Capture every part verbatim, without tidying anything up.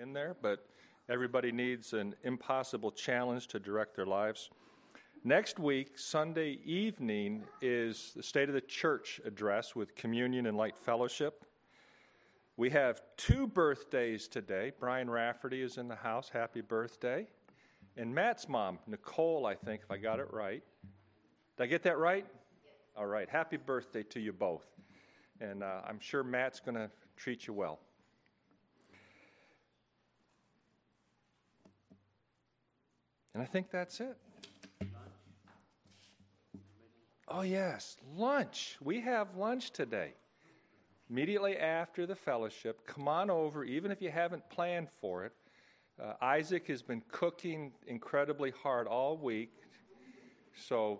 in there, but everybody needs an impossible challenge to direct their lives. Next week, Sunday evening, is the State of the Church address with communion and light fellowship. We have two birthdays today. Brian Rafferty is in the house. Happy birthday. And Matt's mom, Nicole, I think, if I got it right. Did I get that right? Yes. All right. Happy birthday to you both. And uh, I'm sure Matt's going to treat you well. And I think that's it. Oh, yes, lunch. We have lunch today. Immediately after the fellowship, come on over, even if you haven't planned for it. Uh, Isaac has been cooking incredibly hard all week, so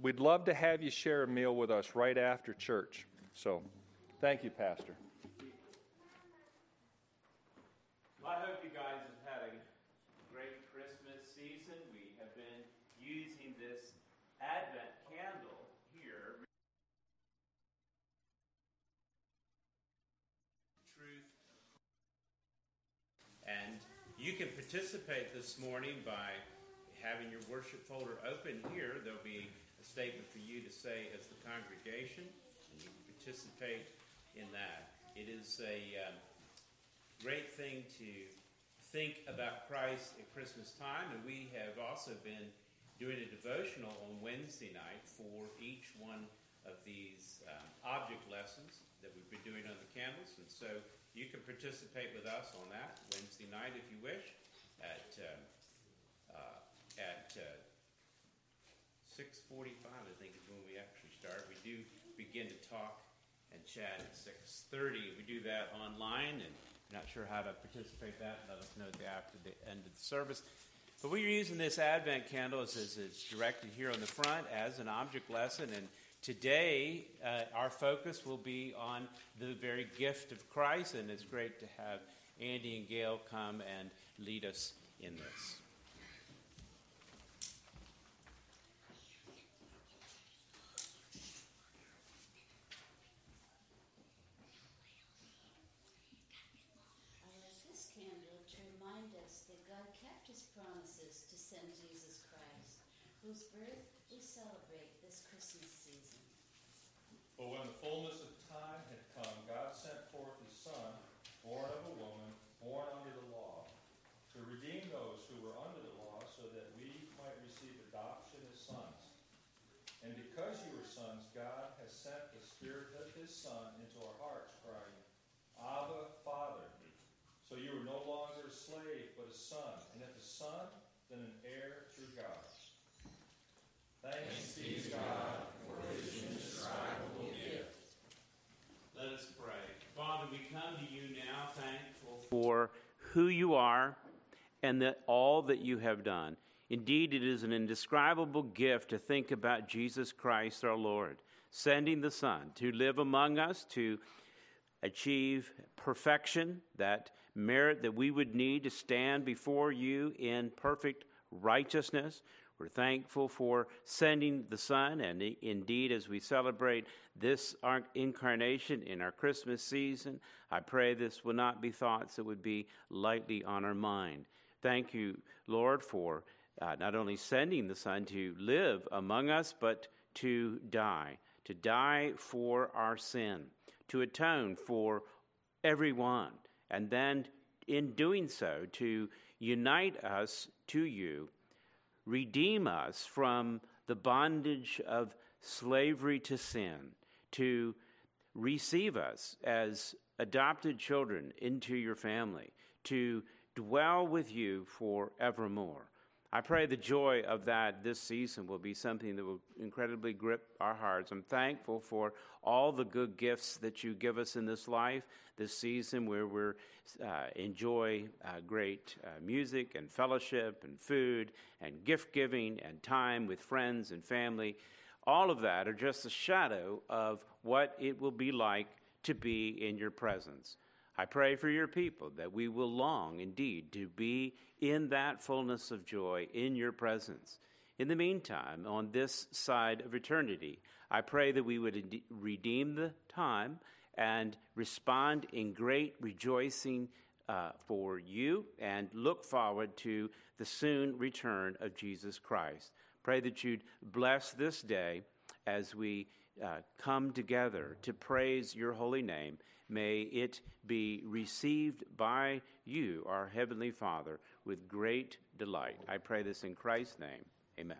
we'd love to have you share a meal with us right after church. So thank you, Pastor. Well, I hope you guys have had a great Christmas season. We have been using this Advent candle. And you can participate this morning by having your worship folder open here. There'll be a statement for you to say as the congregation, and you can participate in that. It is a um, great thing to think about Christ at Christmas time, and we have also been doing a devotional on Wednesday night for each one of these um, object lessons that we've been doing on the candles, and so you can participate with us on that Wednesday night if you wish at uh, uh, at uh, six forty-five, I think, is when we actually start. We do begin to talk and chat at six thirty. We do that online, and I'm not sure how to participate in that. Let us know after the end of the service. But we're using this Advent candle as it's directed here on the front as an object lesson, and today, uh, our focus will be on the very gift of Christ, and it's great to have Andy and Gail come and lead us in this. For when the fullness of time had come, God sent forth his Son, born of a woman, born under the law, to redeem those who were under the law, so that we might receive adoption as sons. And because you were sons, God has sent the Spirit of his Son into our hearts, crying, Abba, Father. So you are no longer a slave, but a son. And if a son, then an heir through God. Thanks be to God for his indescribable gift. Let us pray. Father, we come to you now thankful for who you are and that all that you have done. Indeed, it is an indescribable gift to think about Jesus Christ our Lord, sending the Son to live among us, to achieve perfection, that merit that we would need to stand before you in perfect righteousness. We're thankful for sending the Son, and indeed, as we celebrate this our incarnation in our Christmas season, I pray this will not be thoughts that would be lightly on our mind. Thank you, Lord, for uh, not only sending the Son to live among us, but to die, to die for our sin, to atone for everyone, and then in doing so, to unite us to you. Redeem us from the bondage of slavery to sin, to receive us as adopted children into your family, to dwell with you forevermore. I pray the joy of that this season will be something that will incredibly grip our hearts. I'm thankful for all the good gifts that you give us in this life, this season where we uh, enjoy uh, great uh, music and fellowship and food and gift giving and time with friends and family. All of that are just a shadow of what it will be like to be in your presence. I pray for your people that we will long indeed to be in that fullness of joy in your presence. In the meantime, on this side of eternity, I pray that we would redeem the time and respond in great rejoicing uh, for you, and look forward to the soon return of Jesus Christ. Pray that you'd bless this day as we uh, come together to praise your holy name. May it be received by you, our Heavenly Father, with great delight. I pray this in Christ's name. Amen.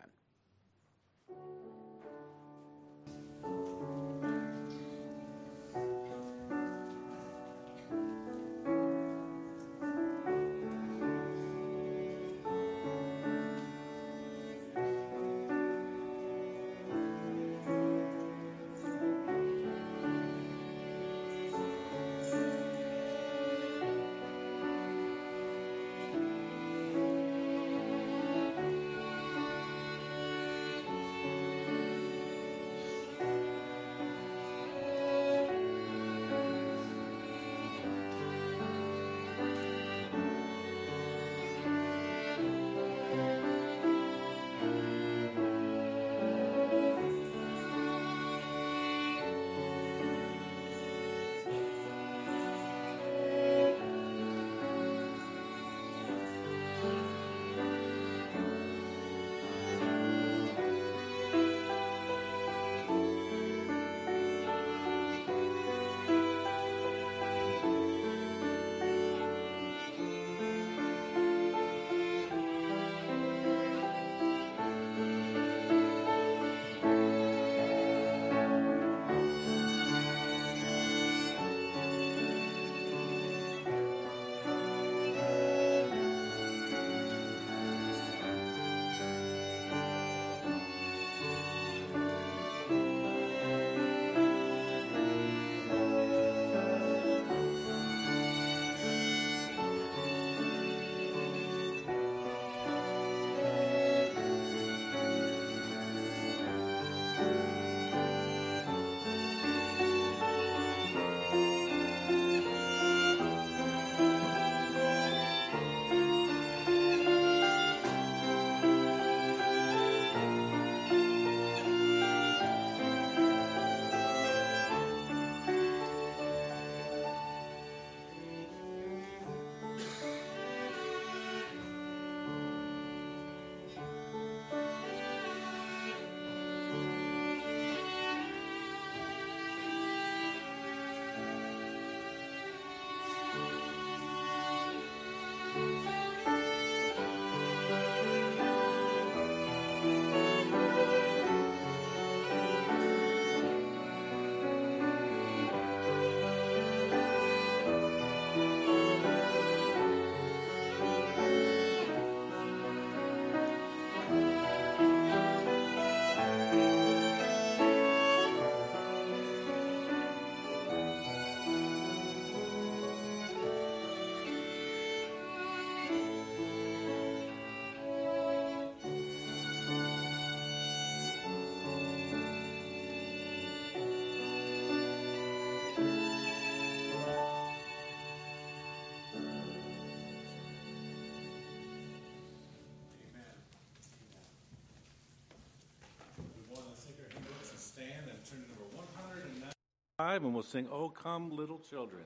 And we'll sing, "Oh, come, little children."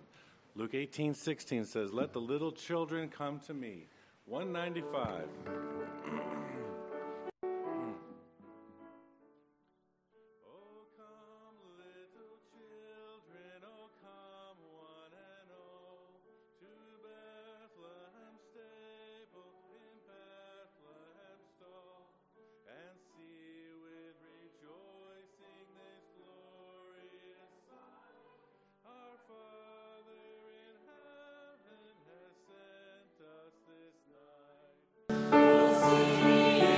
Luke eighteen sixteen says, "Let the little children come to me." one ninety-five. See you.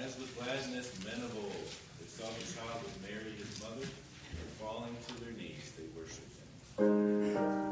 As with gladness men of old that saw the child with Mary his mother, and falling to their knees they worshipped him.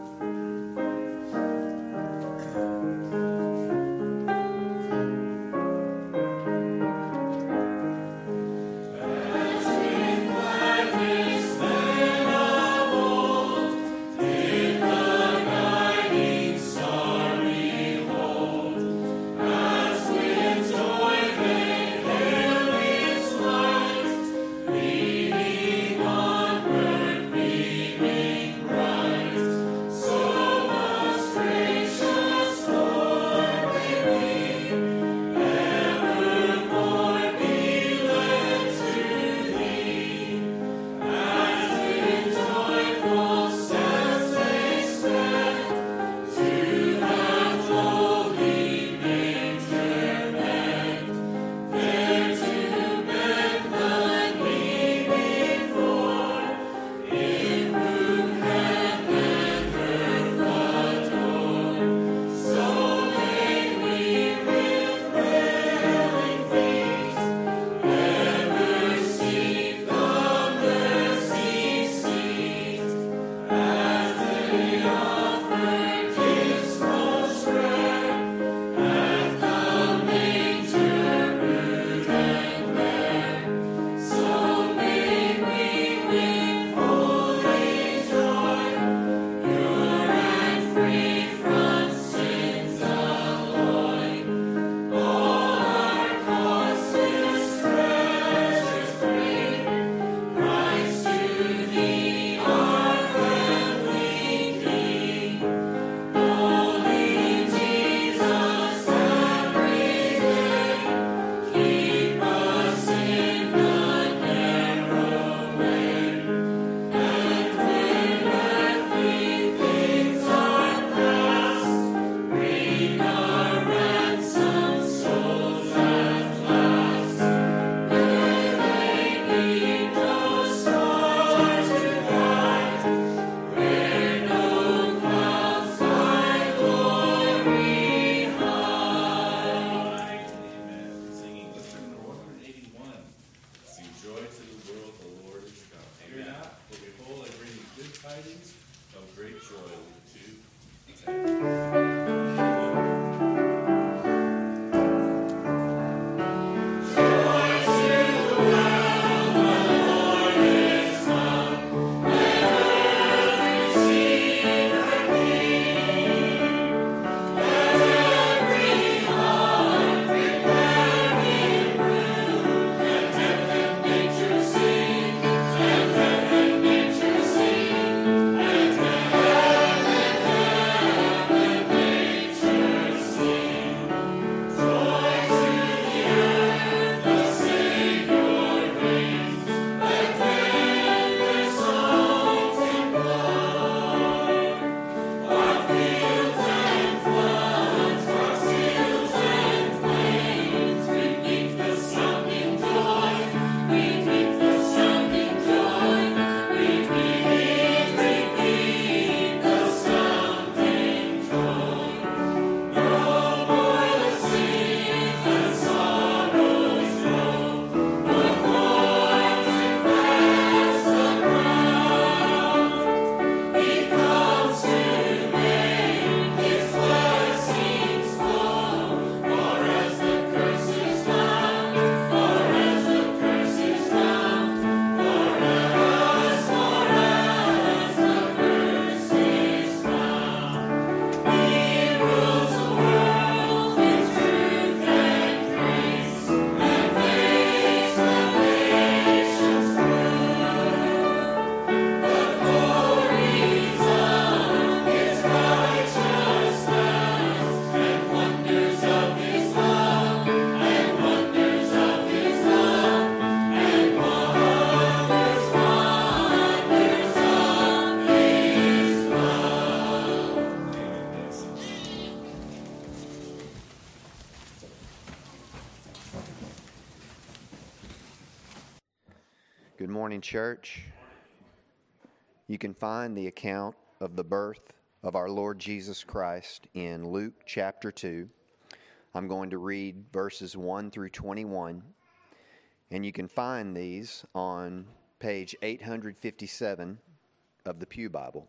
Church, you can find the account of the birth of our Lord Jesus Christ in Luke chapter two. I'm going to read verses one through twenty-one. And you can find these on page eight fifty-seven of the Pew Bible.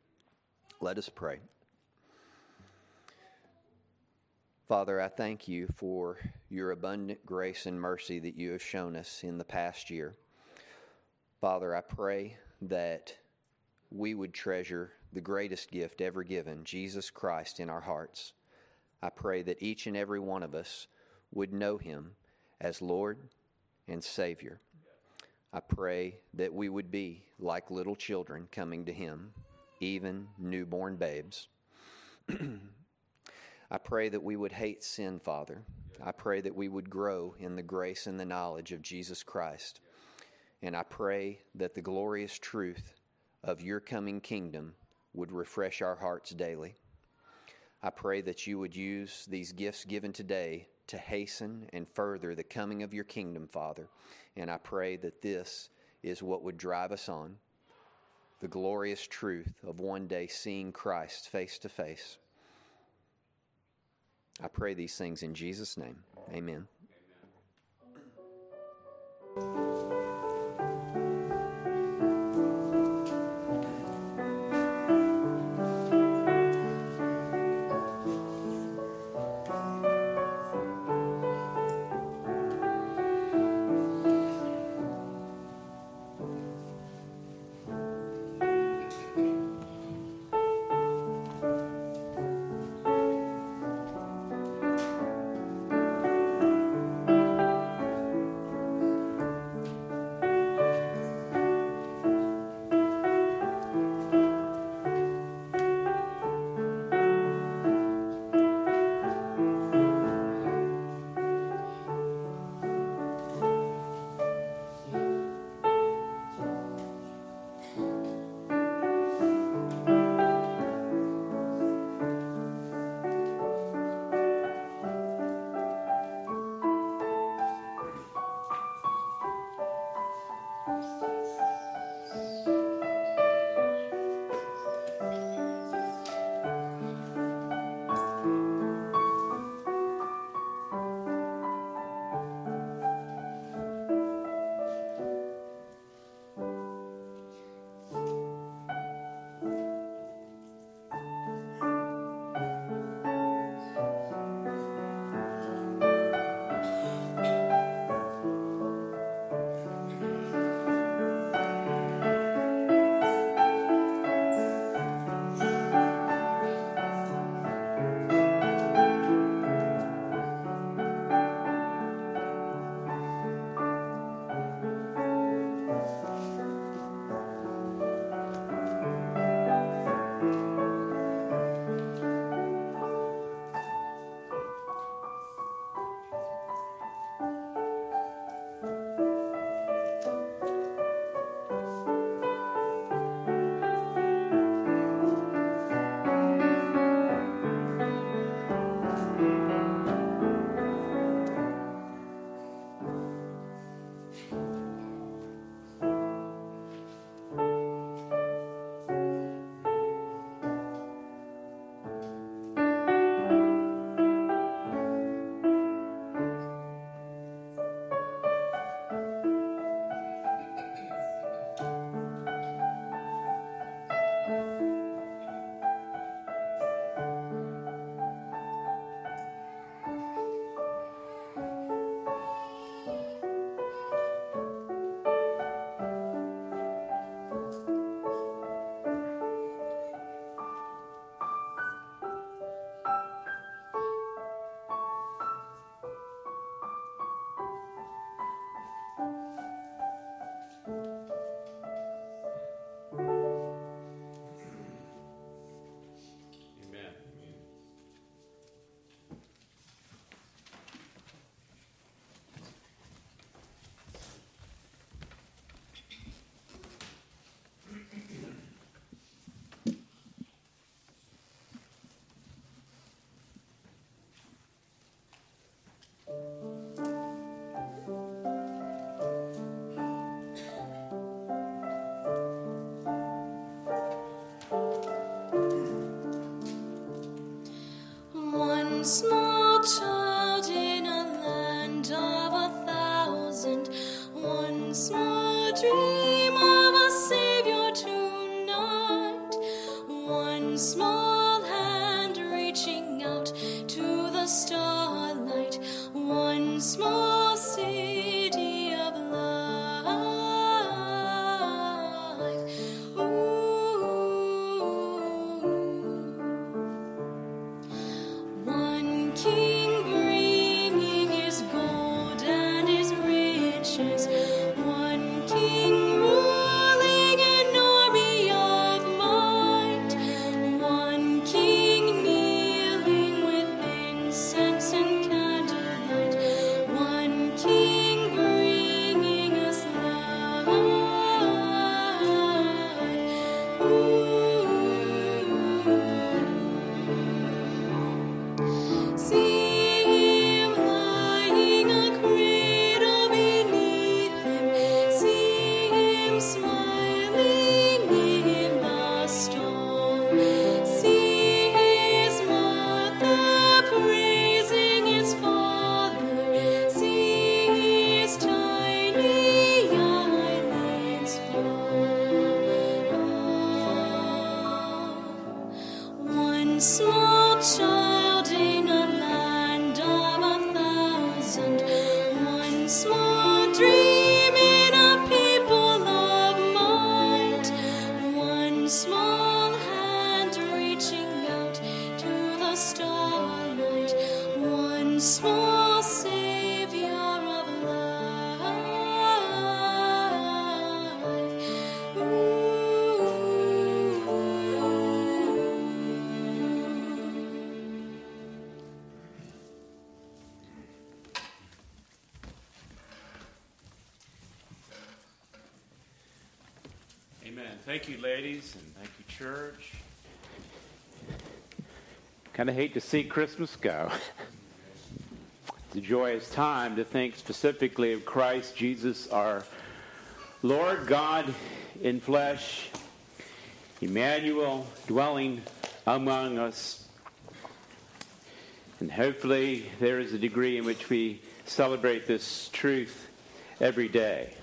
Let us pray. Father, I thank you for your abundant grace and mercy that you have shown us in the past year. Father, I pray that we would treasure the greatest gift ever given, Jesus Christ, in our hearts. I pray that each and every one of us would know him as Lord and Savior. I pray that we would be like little children coming to him, even newborn babes. I pray that we would hate sin, Father. I pray that we would grow in the grace and the knowledge of Jesus Christ. And I pray that the glorious truth of your coming kingdom would refresh our hearts daily. I pray that you would use these gifts given today to hasten and further the coming of your kingdom, Father. And I pray that this is what would drive us on, the glorious truth of one day seeing Christ face to face. I pray these things in Jesus' name. Amen. Amen. small child in a land of a thousand, one small dream of a Savior tonight, one small hand reaching out to the starlight, one small city of light. One king bringing his gold and his riches, one king ruling an army of might, one king kneeling with incense and candlelight, one king bringing us light. Ooh. See him lying a cradle beneath him, see him smiling in the storm, see his mother praising his father, see his tiny eyelids fall. One small child in a land of a thousand, one small dream in a people of might, one small hand reaching out to the starlight, one small Savior of life. Ooh. Amen. Thank you, ladies, and thank you, church. Kind of hate to see Christmas go. It's a joyous time to think specifically of Christ Jesus, our Lord God in flesh, Emmanuel dwelling among us. And hopefully there is a degree in which we celebrate this truth every day.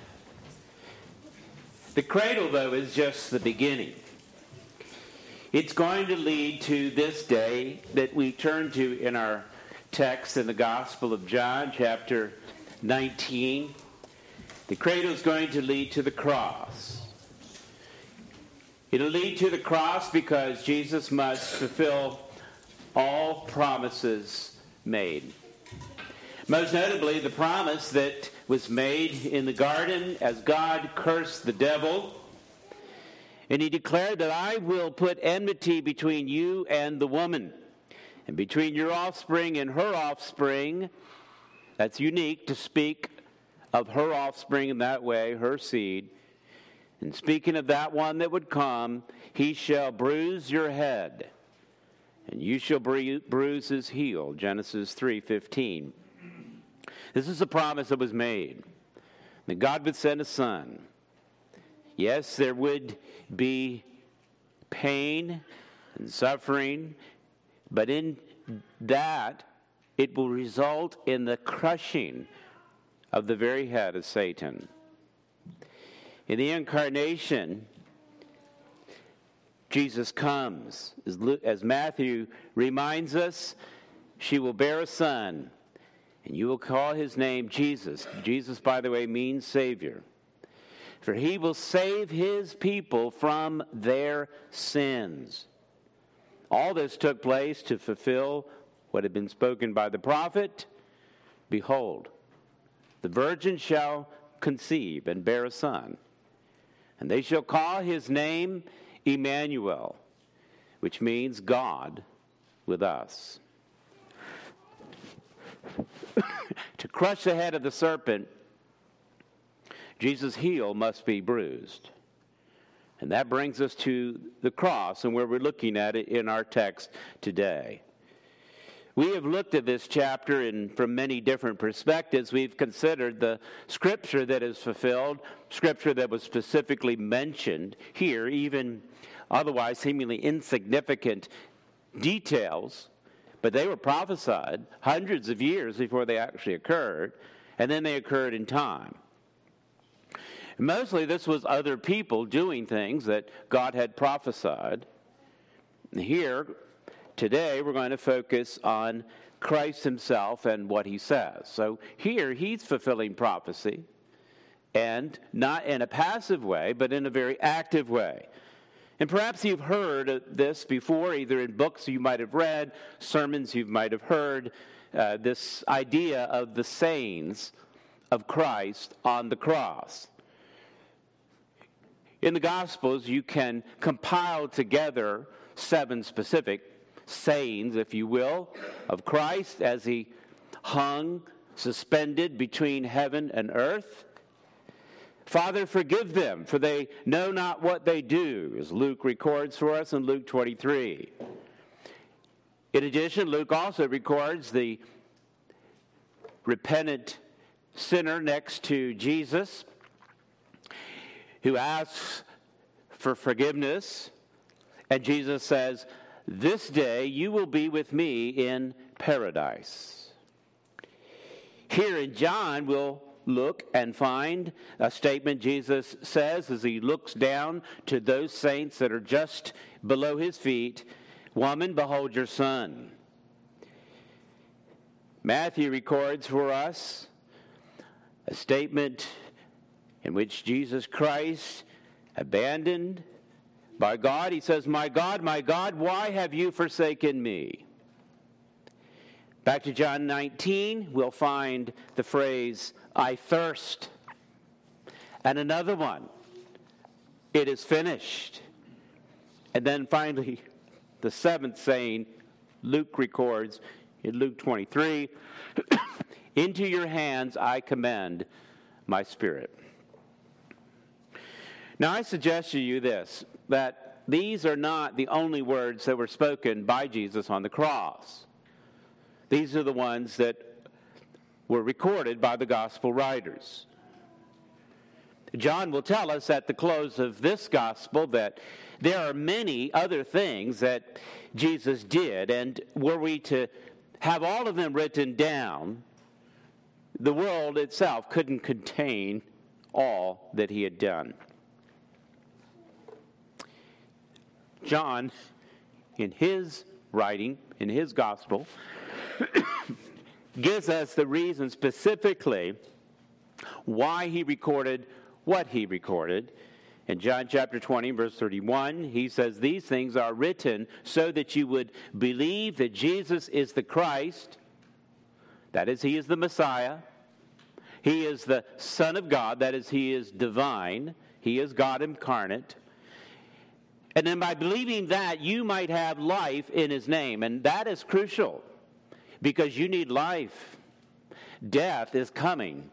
The cradle, though, is just the beginning. It's going to lead to this day that we turn to in our text in the Gospel of John, chapter nineteen. The cradle is going to lead to the cross. It'll lead to the cross because Jesus must fulfill all promises made. Most notably, the promise that was made in the garden as God cursed the devil. And he declared that I will put enmity between you and the woman, and between your offspring and her offspring. That's unique to speak of her offspring in that way, her seed. And speaking of that one that would come, he shall bruise your head, and you shall bruise his heel. Genesis three fifteen. This is a promise that was made, that God would send a son. Yes, there would be pain and suffering, but in that it will result in the crushing of the very head of Satan. In the incarnation, Jesus comes. As, Luke, as Matthew reminds us, she will bear a son, and you will call his name Jesus. Jesus, by the way, means Savior. For he will save his people from their sins. All this took place to fulfill what had been spoken by the prophet. Behold, the virgin shall conceive and bear a son, and they shall call his name Emmanuel, which means God with us. To crush the head of the serpent, Jesus' heel must be bruised. And that brings us to the cross and where we're looking at it in our text today. We have looked at this chapter in, from many different perspectives. We've considered the scripture that is fulfilled, scripture that was specifically mentioned here, even otherwise seemingly insignificant details. But they were prophesied hundreds of years before they actually occurred, and then they occurred in time. Mostly this was other people doing things that God had prophesied. Here, today, we're going to focus on Christ himself and what he says. So here, he's fulfilling prophecy, and not in a passive way, but in a very active way. And perhaps you've heard this before, either in books you might have read, sermons you might have heard, uh, this idea of the sayings of Christ on the cross. In the Gospels, you can compile together seven specific sayings, if you will, of Christ as he hung suspended between heaven and earth. Father, forgive them, for they know not what they do, as Luke records for us in Luke twenty-three. In addition, Luke also records the repentant sinner next to Jesus who asks for forgiveness, and Jesus says, "This day you will be with me in paradise." Here in John, we'll look and find a statement Jesus says as he looks down to those saints that are just below his feet, "Woman, behold your son." Matthew records for us a statement in which Jesus Christ, abandoned by God, he says, "My God, my God, why have you forsaken me?" Back to John nineteen, we'll find the phrase, "I thirst." And another one, "It is finished." And then finally, the seventh saying, Luke records in Luke twenty-three, "Into your hands I commend my spirit." Now I suggest to you this, that these are not the only words that were spoken by Jesus on the cross. These are the ones that were recorded by the gospel writers. John will tell us at the close of this gospel that there are many other things that Jesus did, and were we to have all of them written down, the world itself couldn't contain all that he had done. John, in his writing, in his gospel, gives us the reason specifically why he recorded what he recorded. In John chapter twenty, verse thirty-one, he says, "These things are written so that you would believe that Jesus is the Christ," that is, he is the Messiah, he is the Son of God, that is, he is divine, he is God incarnate, and then by believing that, you might have life in his name. And that is crucial, because you need life. Death is coming.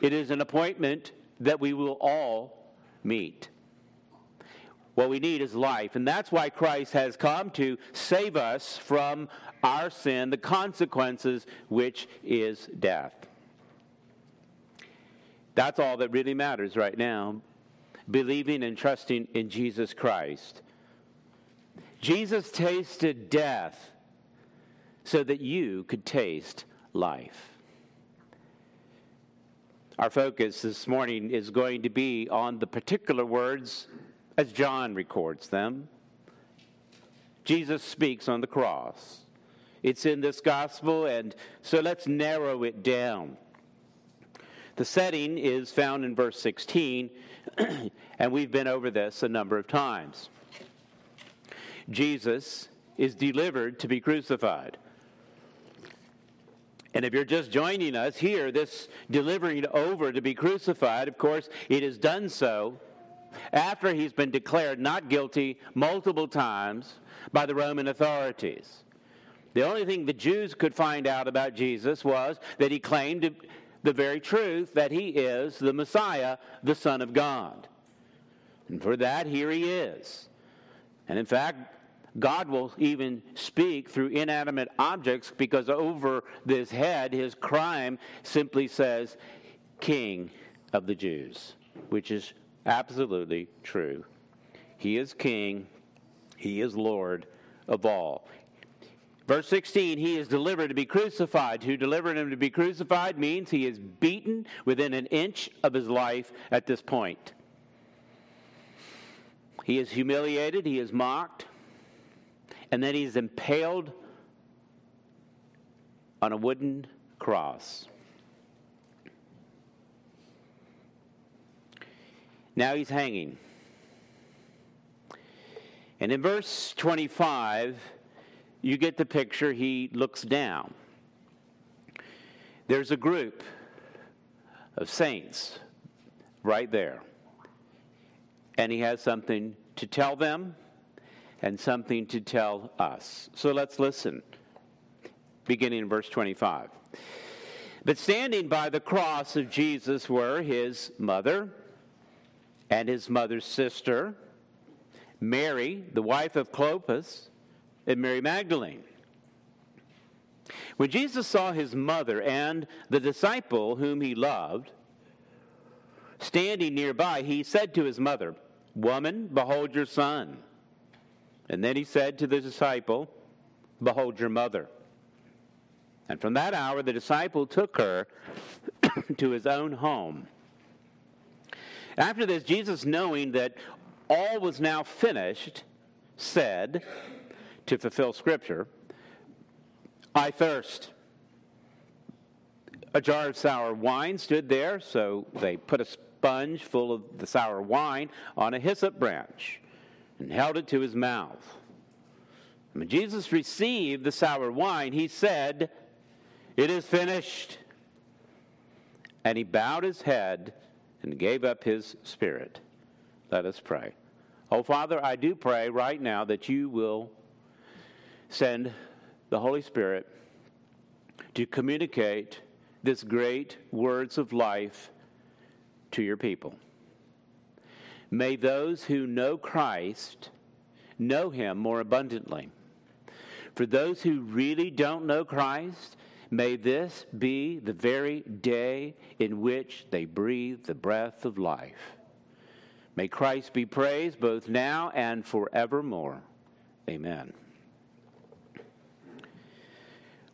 It is an appointment that we will all meet. What we need is life. And that's why Christ has come to save us from our sin, the consequences, which is death. That's all that really matters right now. Believing and trusting in Jesus Christ. Jesus tasted death so that you could taste life. Our focus this morning is going to be on the particular words as John records them. Jesus speaks on the cross. It's in this gospel, and so let's narrow it down. The setting is found in verse sixteen, and we've been over this a number of times. Jesus is delivered to be crucified. And if you're just joining us here, this delivering over to be crucified, of course, it is done so after he's been declared not guilty multiple times by the Roman authorities. The only thing the Jews could find out about Jesus was that he claimed the very truth that he is the Messiah, the Son of God. And for that, here he is. And in fact, God will even speak through inanimate objects, because over his head, his crime simply says, "King of the Jews," which is absolutely true. He is king. He is Lord of all. Verse sixteen, he is delivered to be crucified. Who delivered him to be crucified means he is beaten within an inch of his life at this point. He is humiliated, he is mocked, and then he is impaled on a wooden cross. Now he's hanging. And in verse twenty-five, you get the picture. He looks down. There's a group of saints right there. And he has something to tell them and something to tell us. So let's listen, beginning in verse twenty-five. But standing by the cross of Jesus were his mother and his mother's sister, Mary, the wife of Clopas, and Mary Magdalene. When Jesus saw his mother and the disciple whom he loved standing nearby, he said to his mother, "Woman, behold your son." And then he said to the disciple, "Behold your mother." And from that hour the disciple took her to his own home. After this, Jesus, knowing that all was now finished, said, to fulfill Scripture, "I thirst." A jar of sour wine stood there, so they put a sponge full of the sour wine on a hyssop branch and held it to his mouth. And when Jesus received the sour wine, he said, "It is finished." And he bowed his head and gave up his spirit. Let us pray. Oh, Father, I do pray right now that you will send the Holy Spirit to communicate this great words of life to your people. May those who know Christ know him more abundantly. For those who really don't know Christ, may this be the very day in which they breathe the breath of life. May Christ be praised both now and forevermore. Amen.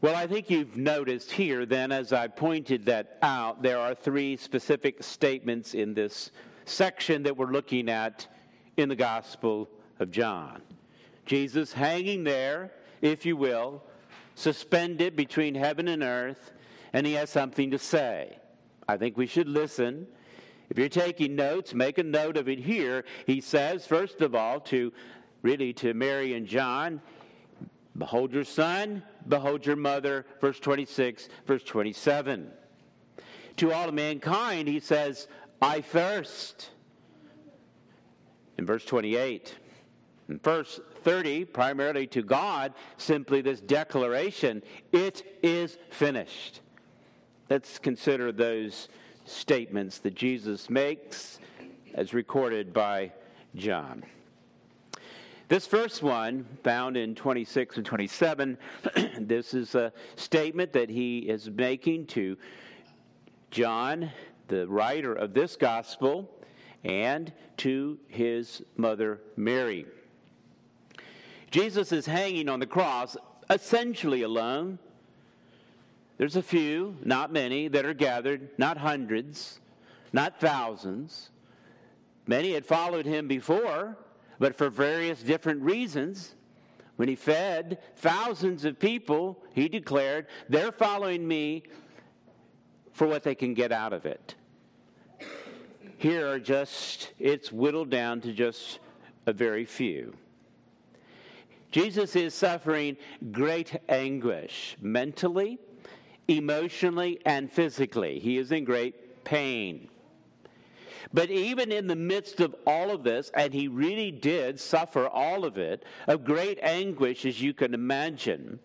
Well, I think you've noticed here then, as I pointed that out, there are three specific statements in this section that we're looking at in the Gospel of John. Jesus hanging there, if you will, suspended between heaven and earth, and he has something to say. I think we should listen. If you're taking notes, make a note of it here. He says, first of all, to really to Mary and John, "Behold your son, behold your mother," verse twenty-six, verse twenty-seven. To all of mankind, he says, "I thirst," in verse twenty-eight. In verse thirty, primarily to God, simply this declaration, "It is finished." Let's consider those statements that Jesus makes as recorded by John. This first one, found in twenty-six and twenty-seven, this is a statement that he is making to John, the writer of this gospel, and to his mother Mary. Jesus is hanging on the cross, essentially alone. There's a few, not many, that are gathered, not hundreds, not thousands. Many had followed him before, but for various different reasons. When he fed thousands of people, he declared, "They're following me for what they can get out of it." Here are just, it's whittled down to just a very few. Jesus is suffering great anguish, mentally, emotionally, and physically. He is in great pain. But even in the midst of all of this, and he really did suffer all of it, of great anguish as you can imagine,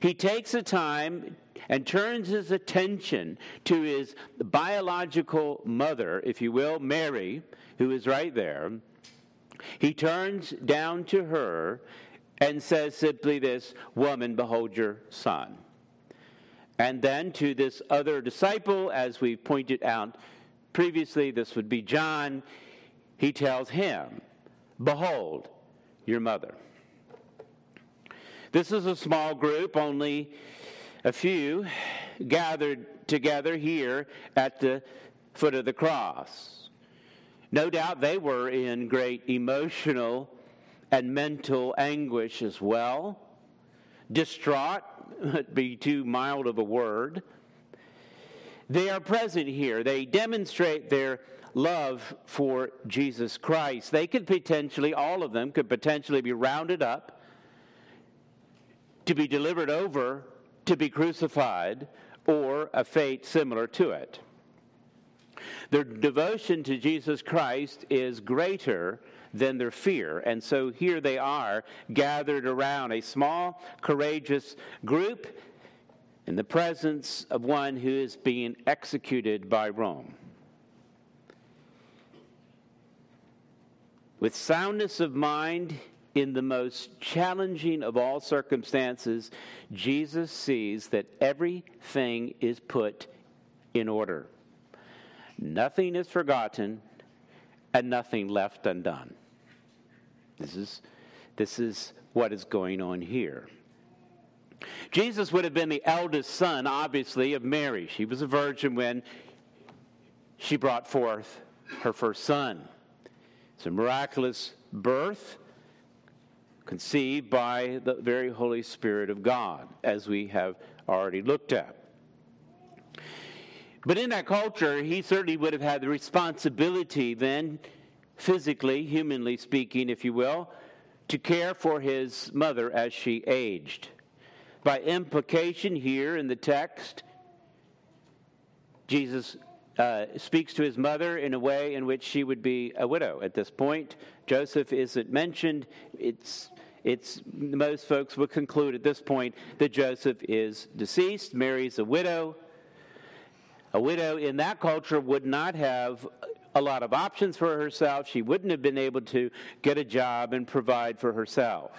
he takes the time and turns his attention to his biological mother, if you will, Mary, who is right there. He turns down to her and says simply this, "Woman, behold your son." And then to this other disciple, as we pointed out previously, this would be John, he tells him, "Behold your mother." This is a small group, only a few, gathered together here at the foot of the cross. No doubt they were in great emotional and mental anguish as well. Distraught would be too mild of a word. They are present here. They demonstrate their love for Jesus Christ. They could potentially, all of them, could potentially be rounded up, to be delivered over, to be crucified, or a fate similar to it. Their devotion to Jesus Christ is greater than their fear. And so here they are gathered around a small, courageous group in the presence of one who is being executed by Rome. With soundness of mind in the most challenging of all circumstances, Jesus sees that everything is put in order. Nothing is forgotten and nothing left undone. This is, this is what is going on here. Jesus would have been the eldest son, obviously, of Mary. She was a virgin when she brought forth her first son. It's a miraculous birth conceived by the very Holy Spirit of God, as we have already looked at. But in that culture, he certainly would have had the responsibility then, physically, humanly speaking, if you will, to care for his mother as she aged. By implication here in the text, Jesus uh, speaks to his mother in a way in which she would be a widow at this point. Joseph isn't mentioned. It's, it's most folks would conclude at this point that Joseph is deceased. Mary's a widow. A widow in that culture would not have a lot of options for herself. She wouldn't have been able to get a job and provide for herself.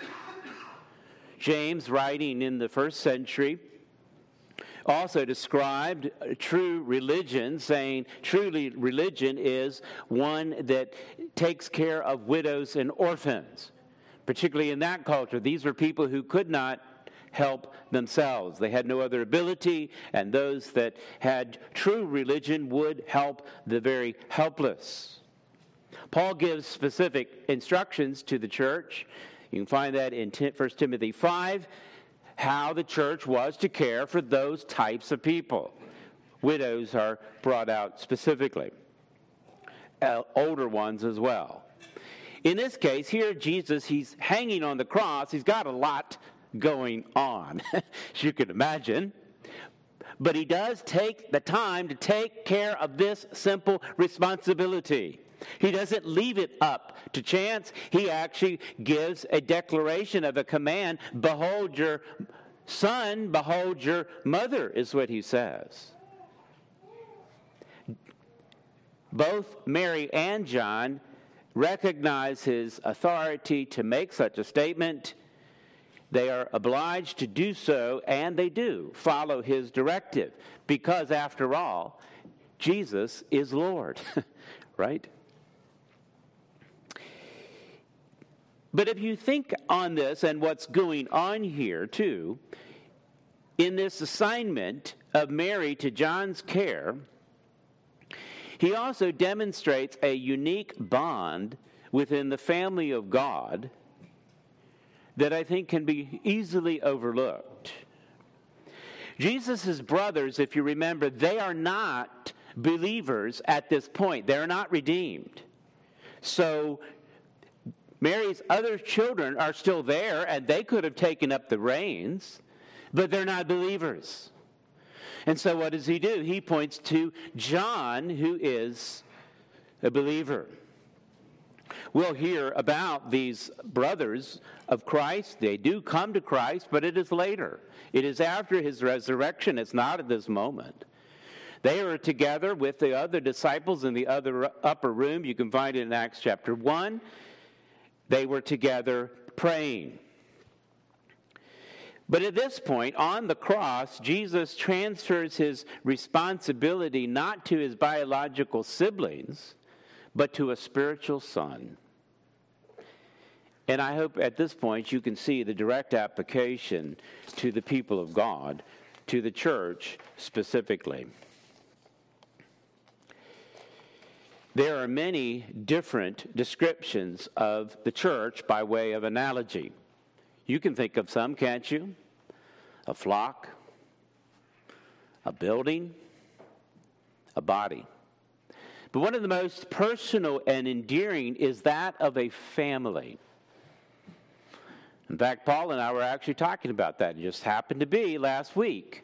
James, writing in the first century, also described true religion, saying truly religion is one that takes care of widows and orphans, particularly in that culture. These were people who could not help themselves. They had no other ability, and those that had true religion would help the very helpless. Paul gives specific instructions to the church. You can find that in First Timothy five, how the church was to care for those types of people. Widows are brought out specifically, uh, older ones as well. In this case, here Jesus, he's hanging on the cross. He's got a lot going on, as you can imagine. But he does take the time to take care of this simple responsibility. He doesn't leave it up to chance. He actually gives a declaration of a command. Behold your son, behold your mother, is what he says. Both Mary and John recognize his authority to make such a statement. They are obliged to do so, and they do follow his directive, because after all, Jesus is Lord, right? But if you think on this and what's going on here, too, in this assignment of Mary to John's care, he also demonstrates a unique bond within the family of God that I think can be easily overlooked. Jesus' brothers, if you remember, they are not believers at this point. They're not redeemed. So Mary's other children are still there, and they could have taken up the reins, but they're not believers. And so what does he do? He points to John, who is a believer. We'll hear about these brothers of Christ. They do come to Christ, but it is later. It is after his resurrection. It's not at this moment. They are together with the other disciples in the other upper room. You can find it in Acts chapter one. They were together praying. But at this point, on the cross, Jesus transfers his responsibility not to his biological siblings, but to a spiritual son. And I hope at this point you can see the direct application to the people of God, to the church specifically. There are many different descriptions of the church by way of analogy. You can think of some, can't you? A flock, a building, a body. But one of the most personal and endearing is that of a family. In fact, Paul and I were actually talking about that. It just happened to be last week.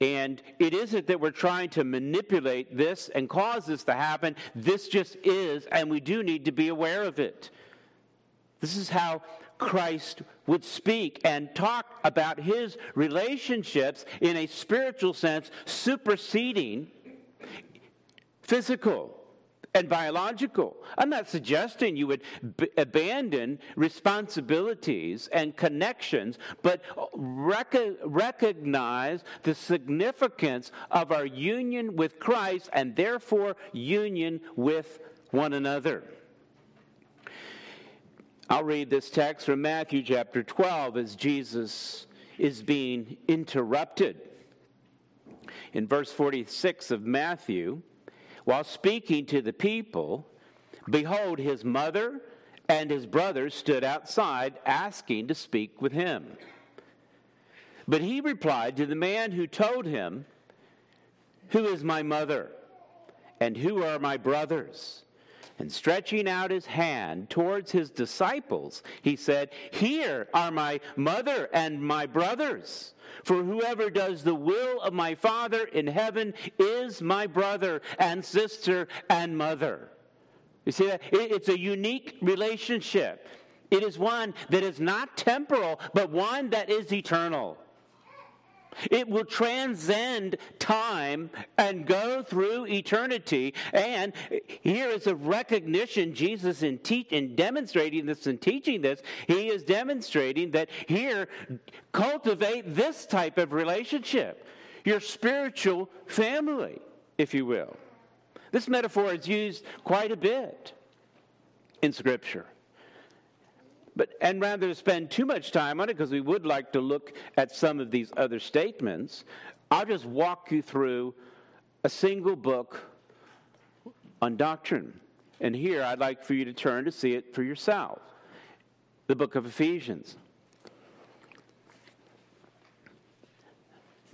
And it isn't that we're trying to manipulate this and cause this to happen. This just is, and we do need to be aware of it. This is how Christ would speak and talk about his relationships in a spiritual sense, superseding physical and biological. I'm not suggesting you would b- abandon responsibilities and connections, but rec- recognize the significance of our union with Christ and therefore union with one another. I'll read this text from Matthew chapter twelve as Jesus is being interrupted. In verse forty-six of Matthew, while speaking to the people, behold, his mother and his brothers stood outside asking to speak with him. But he replied to the man who told him, who is my mother and who are my brothers? And stretching out his hand towards his disciples, he said, here are my mother and my brothers. For whoever does the will of my Father in heaven is my brother and sister and mother. You see that? It's a unique relationship. It is one that is not temporal, but one that is eternal. It will transcend time and go through eternity. And here is a recognition, Jesus in, te- in demonstrating this and teaching this, he is demonstrating that here, cultivate this type of relationship, your spiritual family, if you will. This metaphor is used quite a bit in Scripture. But, and rather than spend too much time on it, because we would like to look at some of these other statements, I'll just walk you through a single book on doctrine. And here I'd like for you to turn to see it for yourself, the book of Ephesians.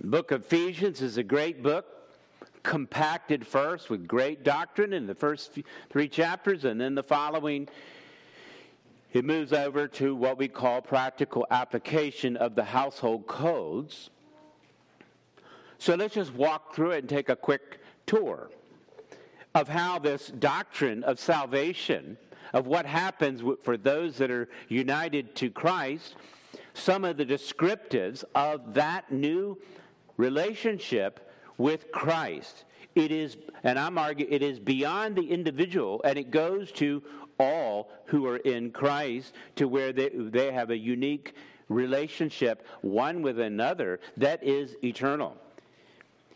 The book of Ephesians is a great book, compacted first with great doctrine in the first three chapters, and then the following it moves over to what we call practical application of the household codes. So let's just walk through it and take a quick tour of how this doctrine of salvation, of what happens for those that are united to Christ, some of the descriptives of that new relationship with Christ. It is, and I'm arguing, it is beyond the individual, and it goes to all who are in Christ, to where they, they have a unique relationship one with another that is eternal.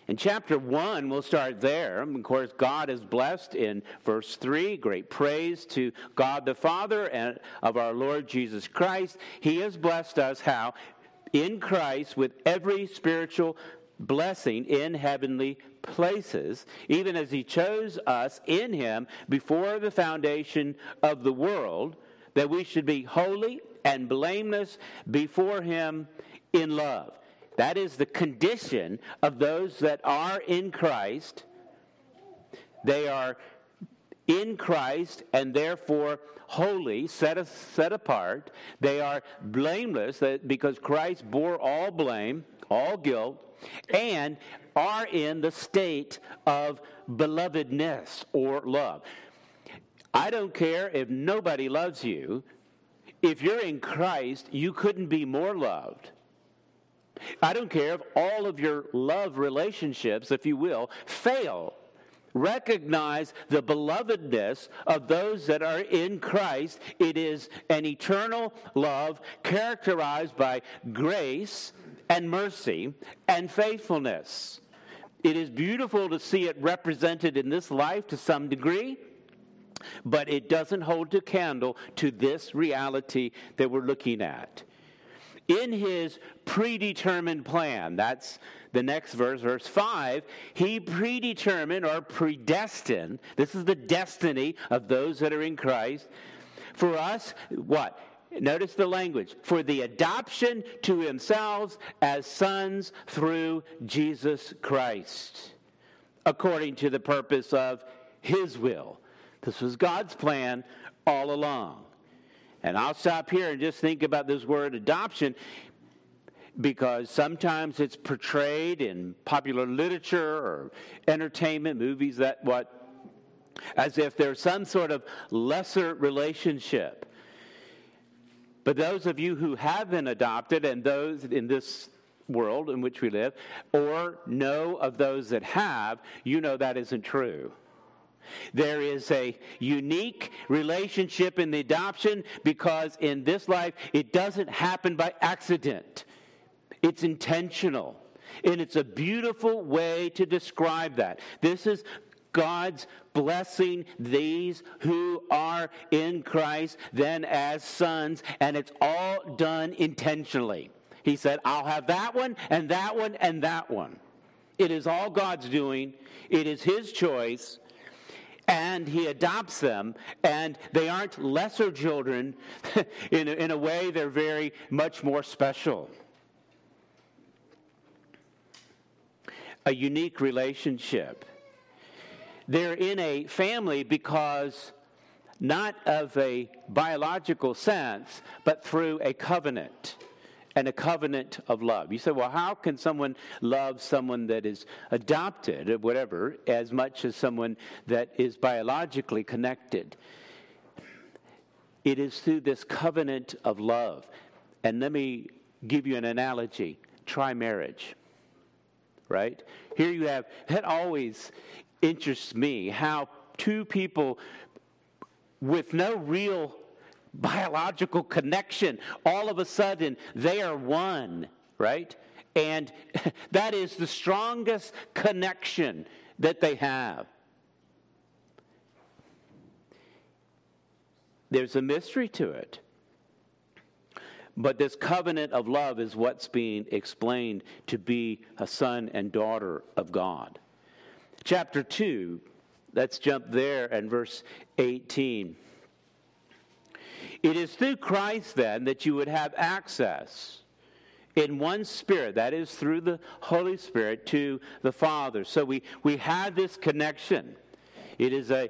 In chapter one, we'll start there. Of course, God is blessed in verse three. Great praise to God the Father and of our Lord Jesus Christ. He has blessed us, how? In Christ with every spiritual blessing in heavenly places, even as he chose us in him before the foundation of the world, that we should be holy and blameless before him in love. That is the condition of those that are in Christ. They are in Christ and therefore holy, set, set apart. They are blameless because Christ bore all blame, all guilt, and are in the state of belovedness or love. I don't care if nobody loves you. If you're in Christ, you couldn't be more loved. I don't care if all of your love relationships, if you will, fail. Recognize the belovedness of those that are in Christ. It is an eternal love characterized by grace and mercy and faithfulness. It is beautiful to see it represented in this life to some degree, But it doesn't hold a candle to this reality that we're looking at. In his predetermined plan, that's the next verse, verse five, he predetermined or predestined, this is the destiny of those that are in Christ, for us, what? Notice the language, for the adoption to himself as sons through Jesus Christ, according to the purpose of his will. This was God's plan all along. And I'll stop here and just think about this word adoption, because sometimes it's portrayed in popular literature or entertainment, movies, that what, as if there's some sort of lesser relationship. But those of you who have been adopted, and those in this world in which we live, or know of those that have, you know that isn't true. There is a unique relationship in the adoption, because in this life it doesn't happen by accident. It's intentional. And it's a beautiful way to describe that. This is God's blessing these who are in Christ then as sons, and it's all done intentionally. He said, I'll have that one and that one and that one. It is all God's doing. It is his choice. And he adopts them, and they aren't lesser children. in, a, in a way, they're very much more special. A unique relationship. They're in a family because not of a biological sense, but through a covenant, and a covenant of love. You say, well, how can someone love someone that is adopted or whatever as much as someone that is biologically connected? It is through this covenant of love. And let me give you an analogy. Try marriage, right? Here you have, that always interests me, how two people with no real biological connection, all of a sudden they are one, right? And that is the strongest connection that they have. There's a mystery to it. But this covenant of love is what's being explained to be a son and daughter of God. Chapter two, let's jump there and verse eighteen. It is through Christ, then, that you would have access in one spirit, that is through the Holy Spirit, to the Father. So we, we have this connection. It is a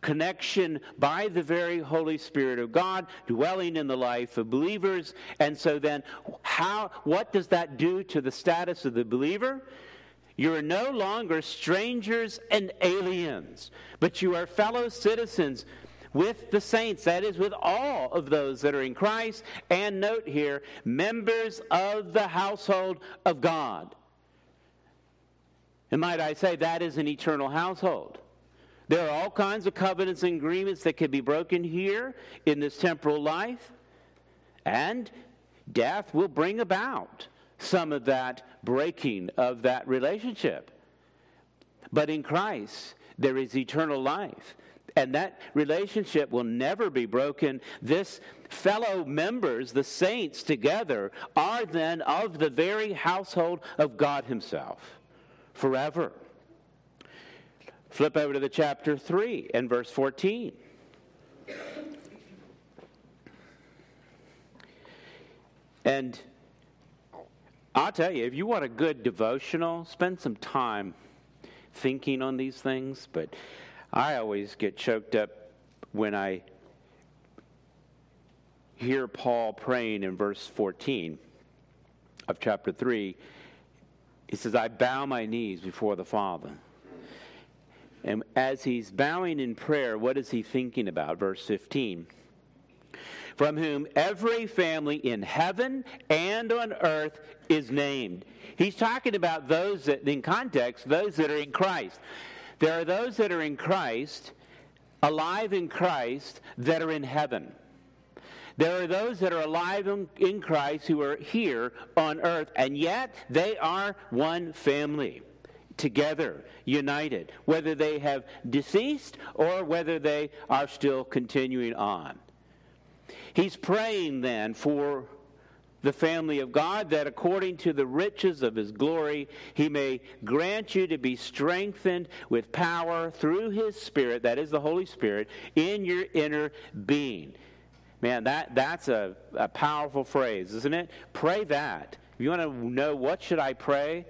connection by the very Holy Spirit of God dwelling in the life of believers. And so then, how what does that do to the status of the believer? You are no longer strangers and aliens, but you are fellow citizens with the saints, that is, with all of those that are in Christ, and note here, members of the household of God. And might I say, that is an eternal household. There are all kinds of covenants and agreements that can be broken here in this temporal life, and death will bring about some of that breaking of that relationship. But in Christ, there is eternal life. And that relationship will never be broken. This fellow members, the saints together, are then of the very household of God himself forever. Flip over to the chapter three and verse fourteen. And I'll tell you, if you want a good devotional, spend some time thinking on these things, but I always get choked up when I hear Paul praying in verse fourteen of chapter three. He says, I bow my knees before the Father. And as he's bowing in prayer, what is he thinking about? Verse fifteen. From whom every family in heaven and on earth is named. He's talking about those that, in context, those that are in Christ. There are those that are in Christ, alive in Christ, that are in heaven. There are those that are alive in Christ who are here on earth, and yet they are one family. together, united, whether they have deceased or whether they are still continuing on. He's praying then for the family of God, that according to the riches of his glory, he may grant you to be strengthened with power through his Spirit, that is the Holy Spirit, in your inner being. Man, that, that's a, a powerful phrase, isn't it? Pray that. If you want to know what should I pray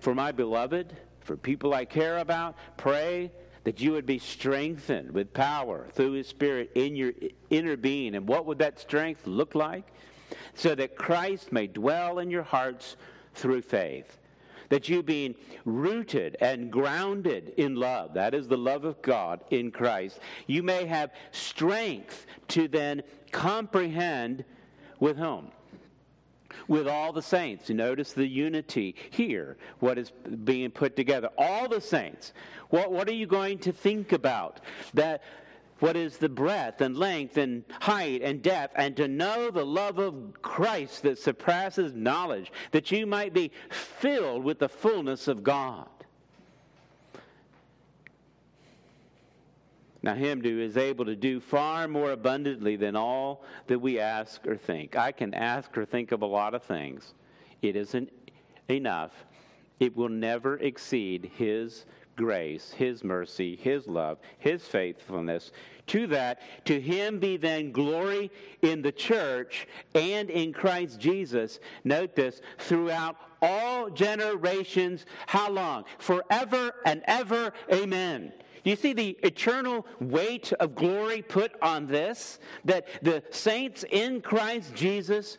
for my beloved, for people I care about, pray that you would be strengthened with power through his Spirit in your inner being. And what would that strength look like? So that Christ may dwell in your hearts through faith, that you being rooted and grounded in love, that is the love of God in Christ, you may have strength to then comprehend with whom? With all the saints. Notice the unity here, what is being put together. All the saints. What, what are you going to think about? That what is the breadth and length and height and depth, and to know the love of Christ that surpasses knowledge, that you might be filled with the fullness of God. Now him who is able to do far more abundantly than all that we ask or think. I can ask or think of a lot of things. It isn't enough. It will never exceed his grace, his mercy, his love, his faithfulness. To that, to him be then glory in the church and in Christ Jesus. Note this, throughout all generations, how long? Forever and ever, amen. You see the eternal weight of glory put on this, that the saints in Christ Jesus,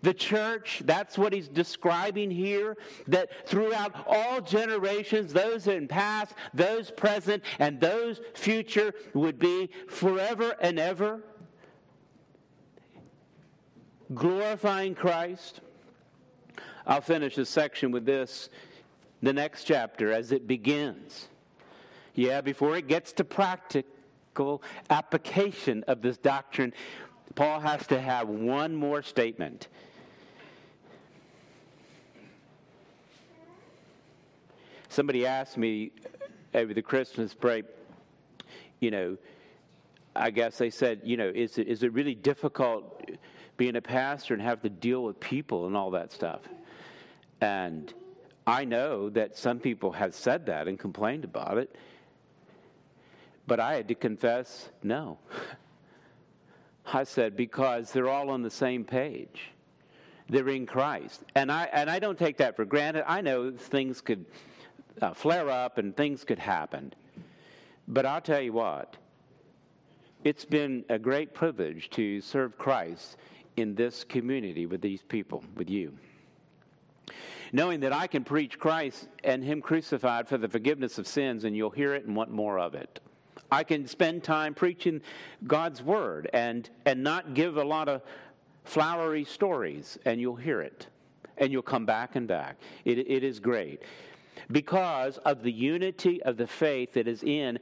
the church, that's what he's describing here, that throughout all generations, those in past, those present, and those future would be forever and ever glorifying Christ. I'll finish this section with this, the next chapter as it begins. Yeah, before it gets to practical application of this doctrine, Paul has to have one more statement. Somebody asked me over the Christmas break, you know, I guess they said, you know, is it, is it really difficult being a pastor and have to deal with people and all that stuff? And I know that some people have said that and complained about it, but I had to confess, no. I said, because they're all on the same page. They're in Christ. And I and I don't take that for granted. I know things could uh, flare up and things could happen. But I'll tell you what, it's been a great privilege to serve Christ in this community with these people, with you. Knowing that I can preach Christ and him crucified for the forgiveness of sins, and you'll hear it and want more of it. I can spend time preaching God's word and, and not give a lot of flowery stories, and you'll hear it, and you'll come back and back. It, it is great because of the unity of the faith that is in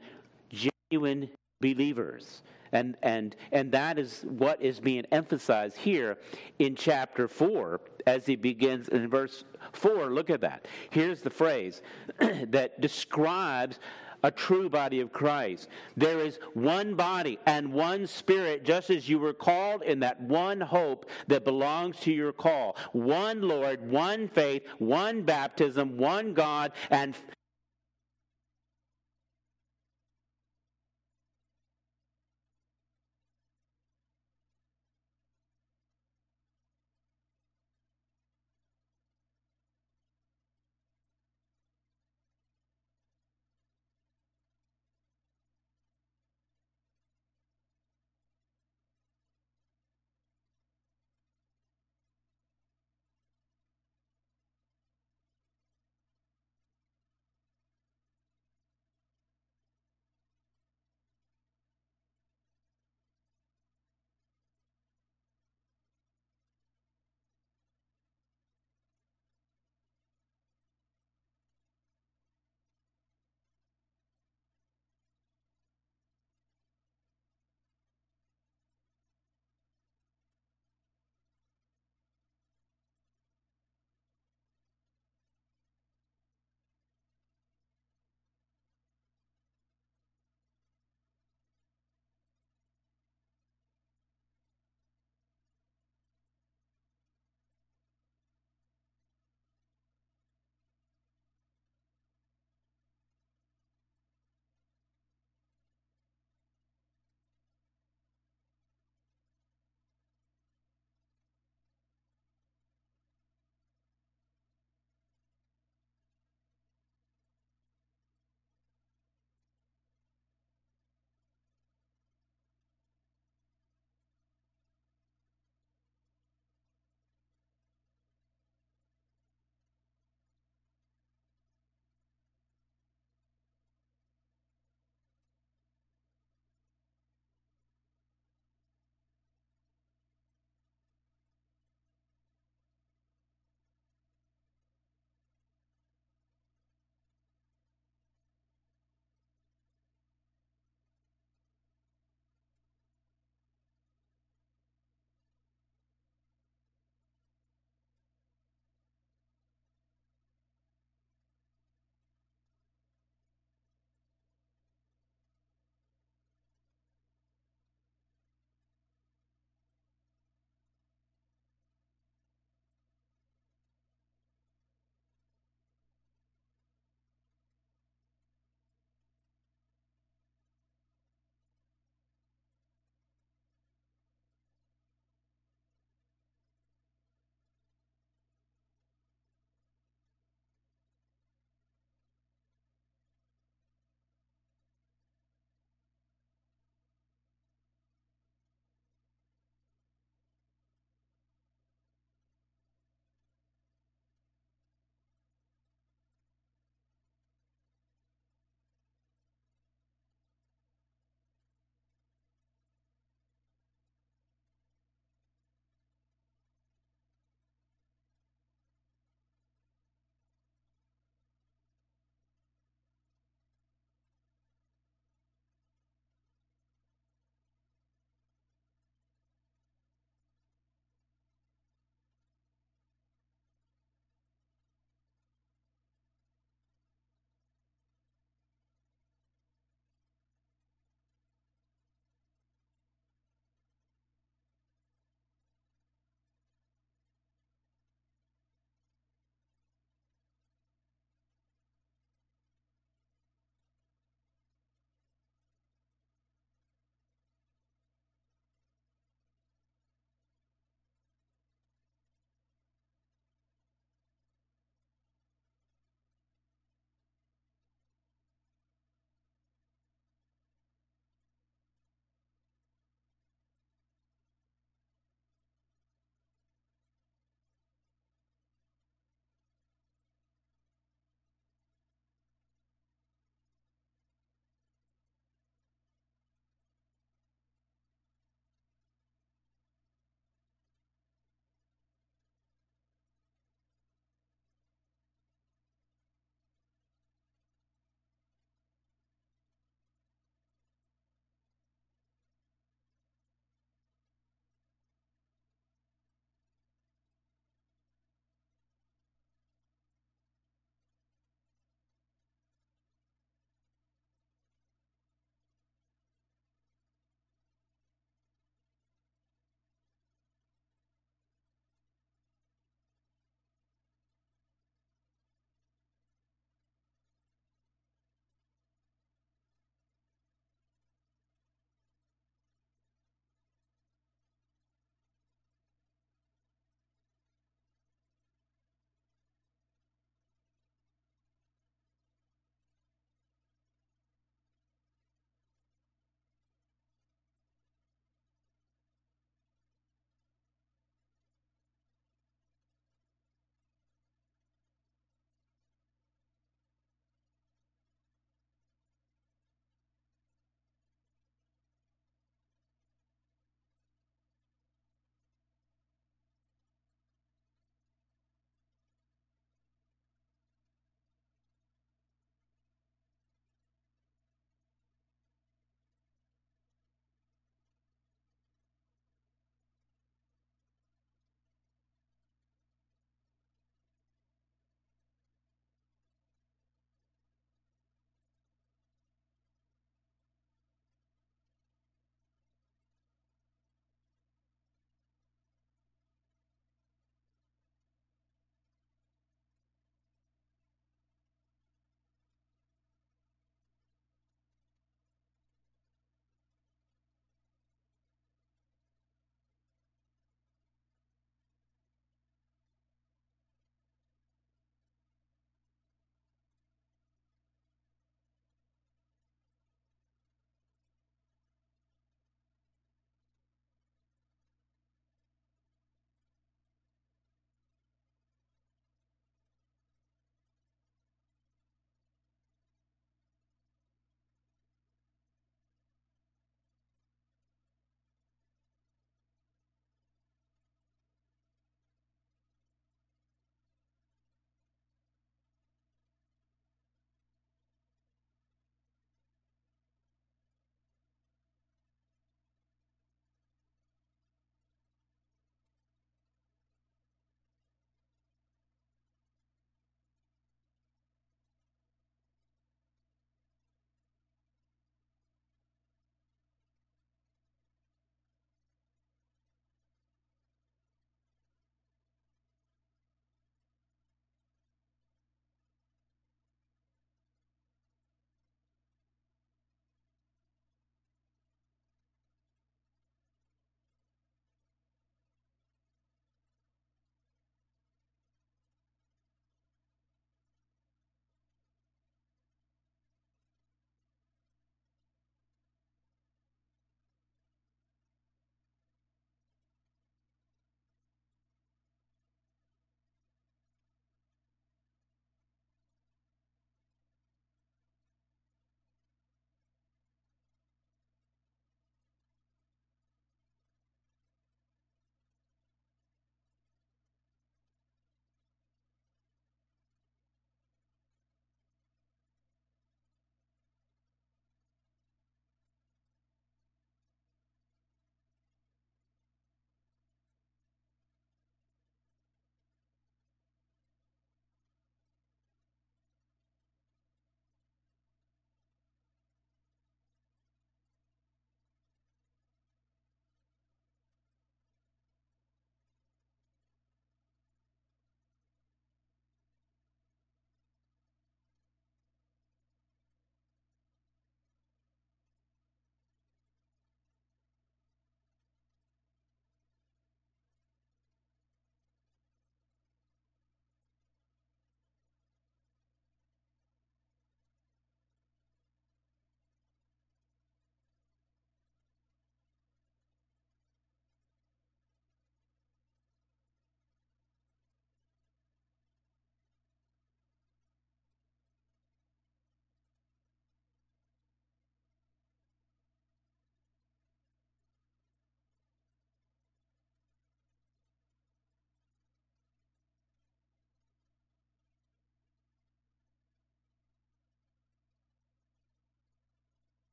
genuine believers, and and and that is what is being emphasized here in chapter four as he begins in verse four. Look at that. Here's the phrase that describes a true body of Christ. There is one body and one Spirit, just as you were called in that one hope that belongs to your call. One Lord, one faith, one baptism, one God, and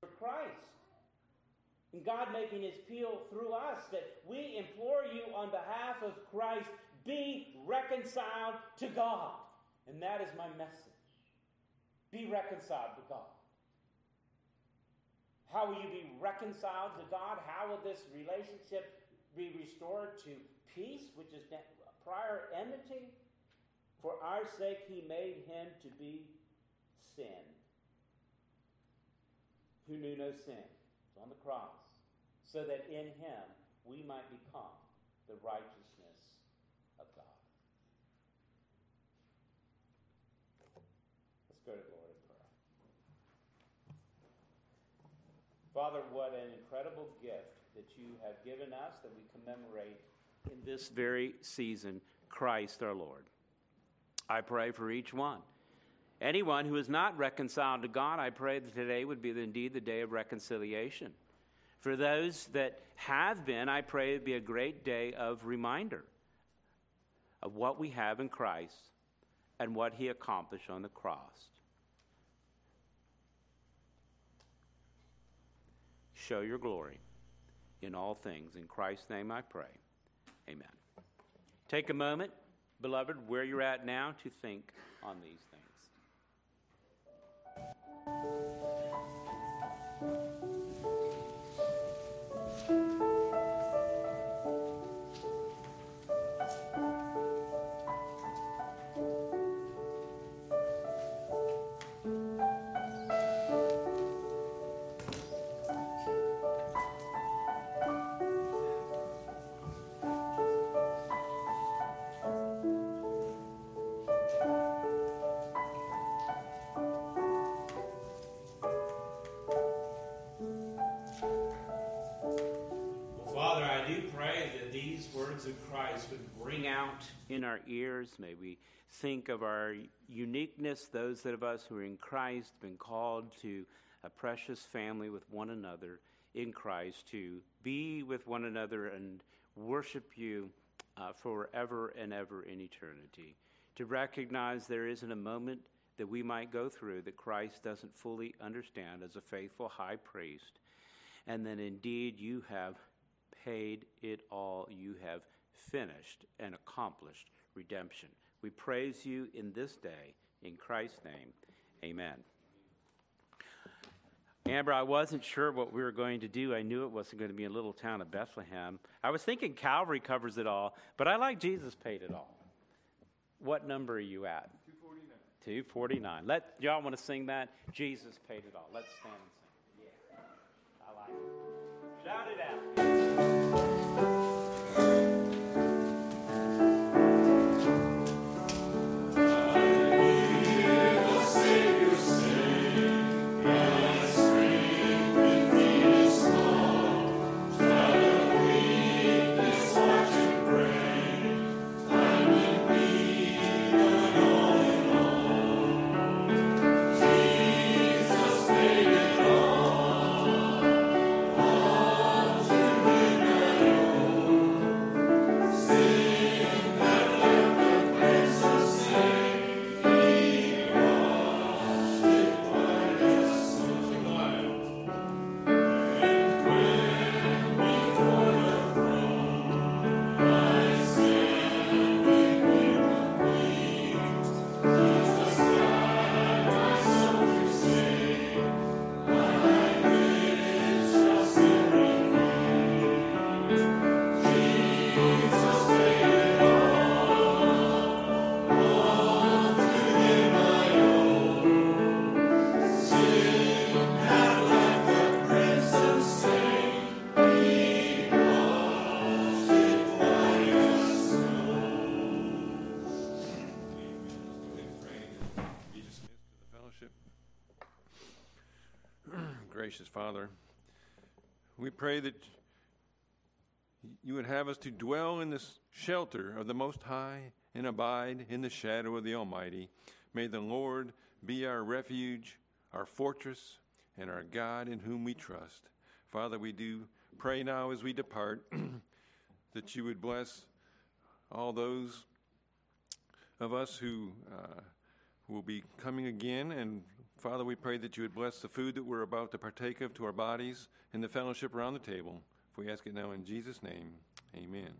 for Christ. And God making his appeal through us that we implore you on behalf of Christ, be reconciled to God. And that is my message. Be reconciled to God. How will you be reconciled to God? How will this relationship be restored to peace, which is prior enmity? For our sake he made him to be sin, who knew no sin. It's on the cross, so that in him we might become the righteousness of God. Let's go to the Lord in prayer. Father, what an incredible gift that you have given us, that we commemorate in this very season, Christ our Lord. I pray for each one. Anyone who is not reconciled to God, I pray that today would be indeed the day of reconciliation. For those that have been, I pray it would be a great day of reminder of what we have in Christ and what he accomplished on the cross. Show your glory in all things. In Christ's name I pray. Amen. Take a moment, beloved, where you're at now, to think on these things. In our ears, may we think of our uniqueness, those of us who are in Christ, been called to a precious family with one another in Christ, to be with one another and worship you uh, forever and ever in eternity. To recognize there isn't a moment that we might go through that Christ doesn't fully understand as a faithful high priest, and that indeed you have paid it all, you have finished and accomplished redemption. We praise you in this day. In Christ's name, amen. Amber, I wasn't sure what we were going to do. I knew it wasn't going to be a little town of Bethlehem. I was thinking Calvary covers it all, but I like Jesus paid it all. What number are you at? two forty-nine. two forty-nine. Let y'all want to sing that? Jesus paid it all. Let's stand and sing. Yeah. I like it. Shout it out. Gracious Father, we pray that you would have us to dwell in this shelter of the Most High and abide in the shadow of the Almighty. May the Lord be our refuge, our fortress, and our God in whom we trust. Father, we do pray now as we depart that you would bless all those of us who uh, will be coming again and Father, we pray that you would bless the food that we're about to partake of to our bodies and the fellowship around the table. For we ask it now in Jesus' name. Amen.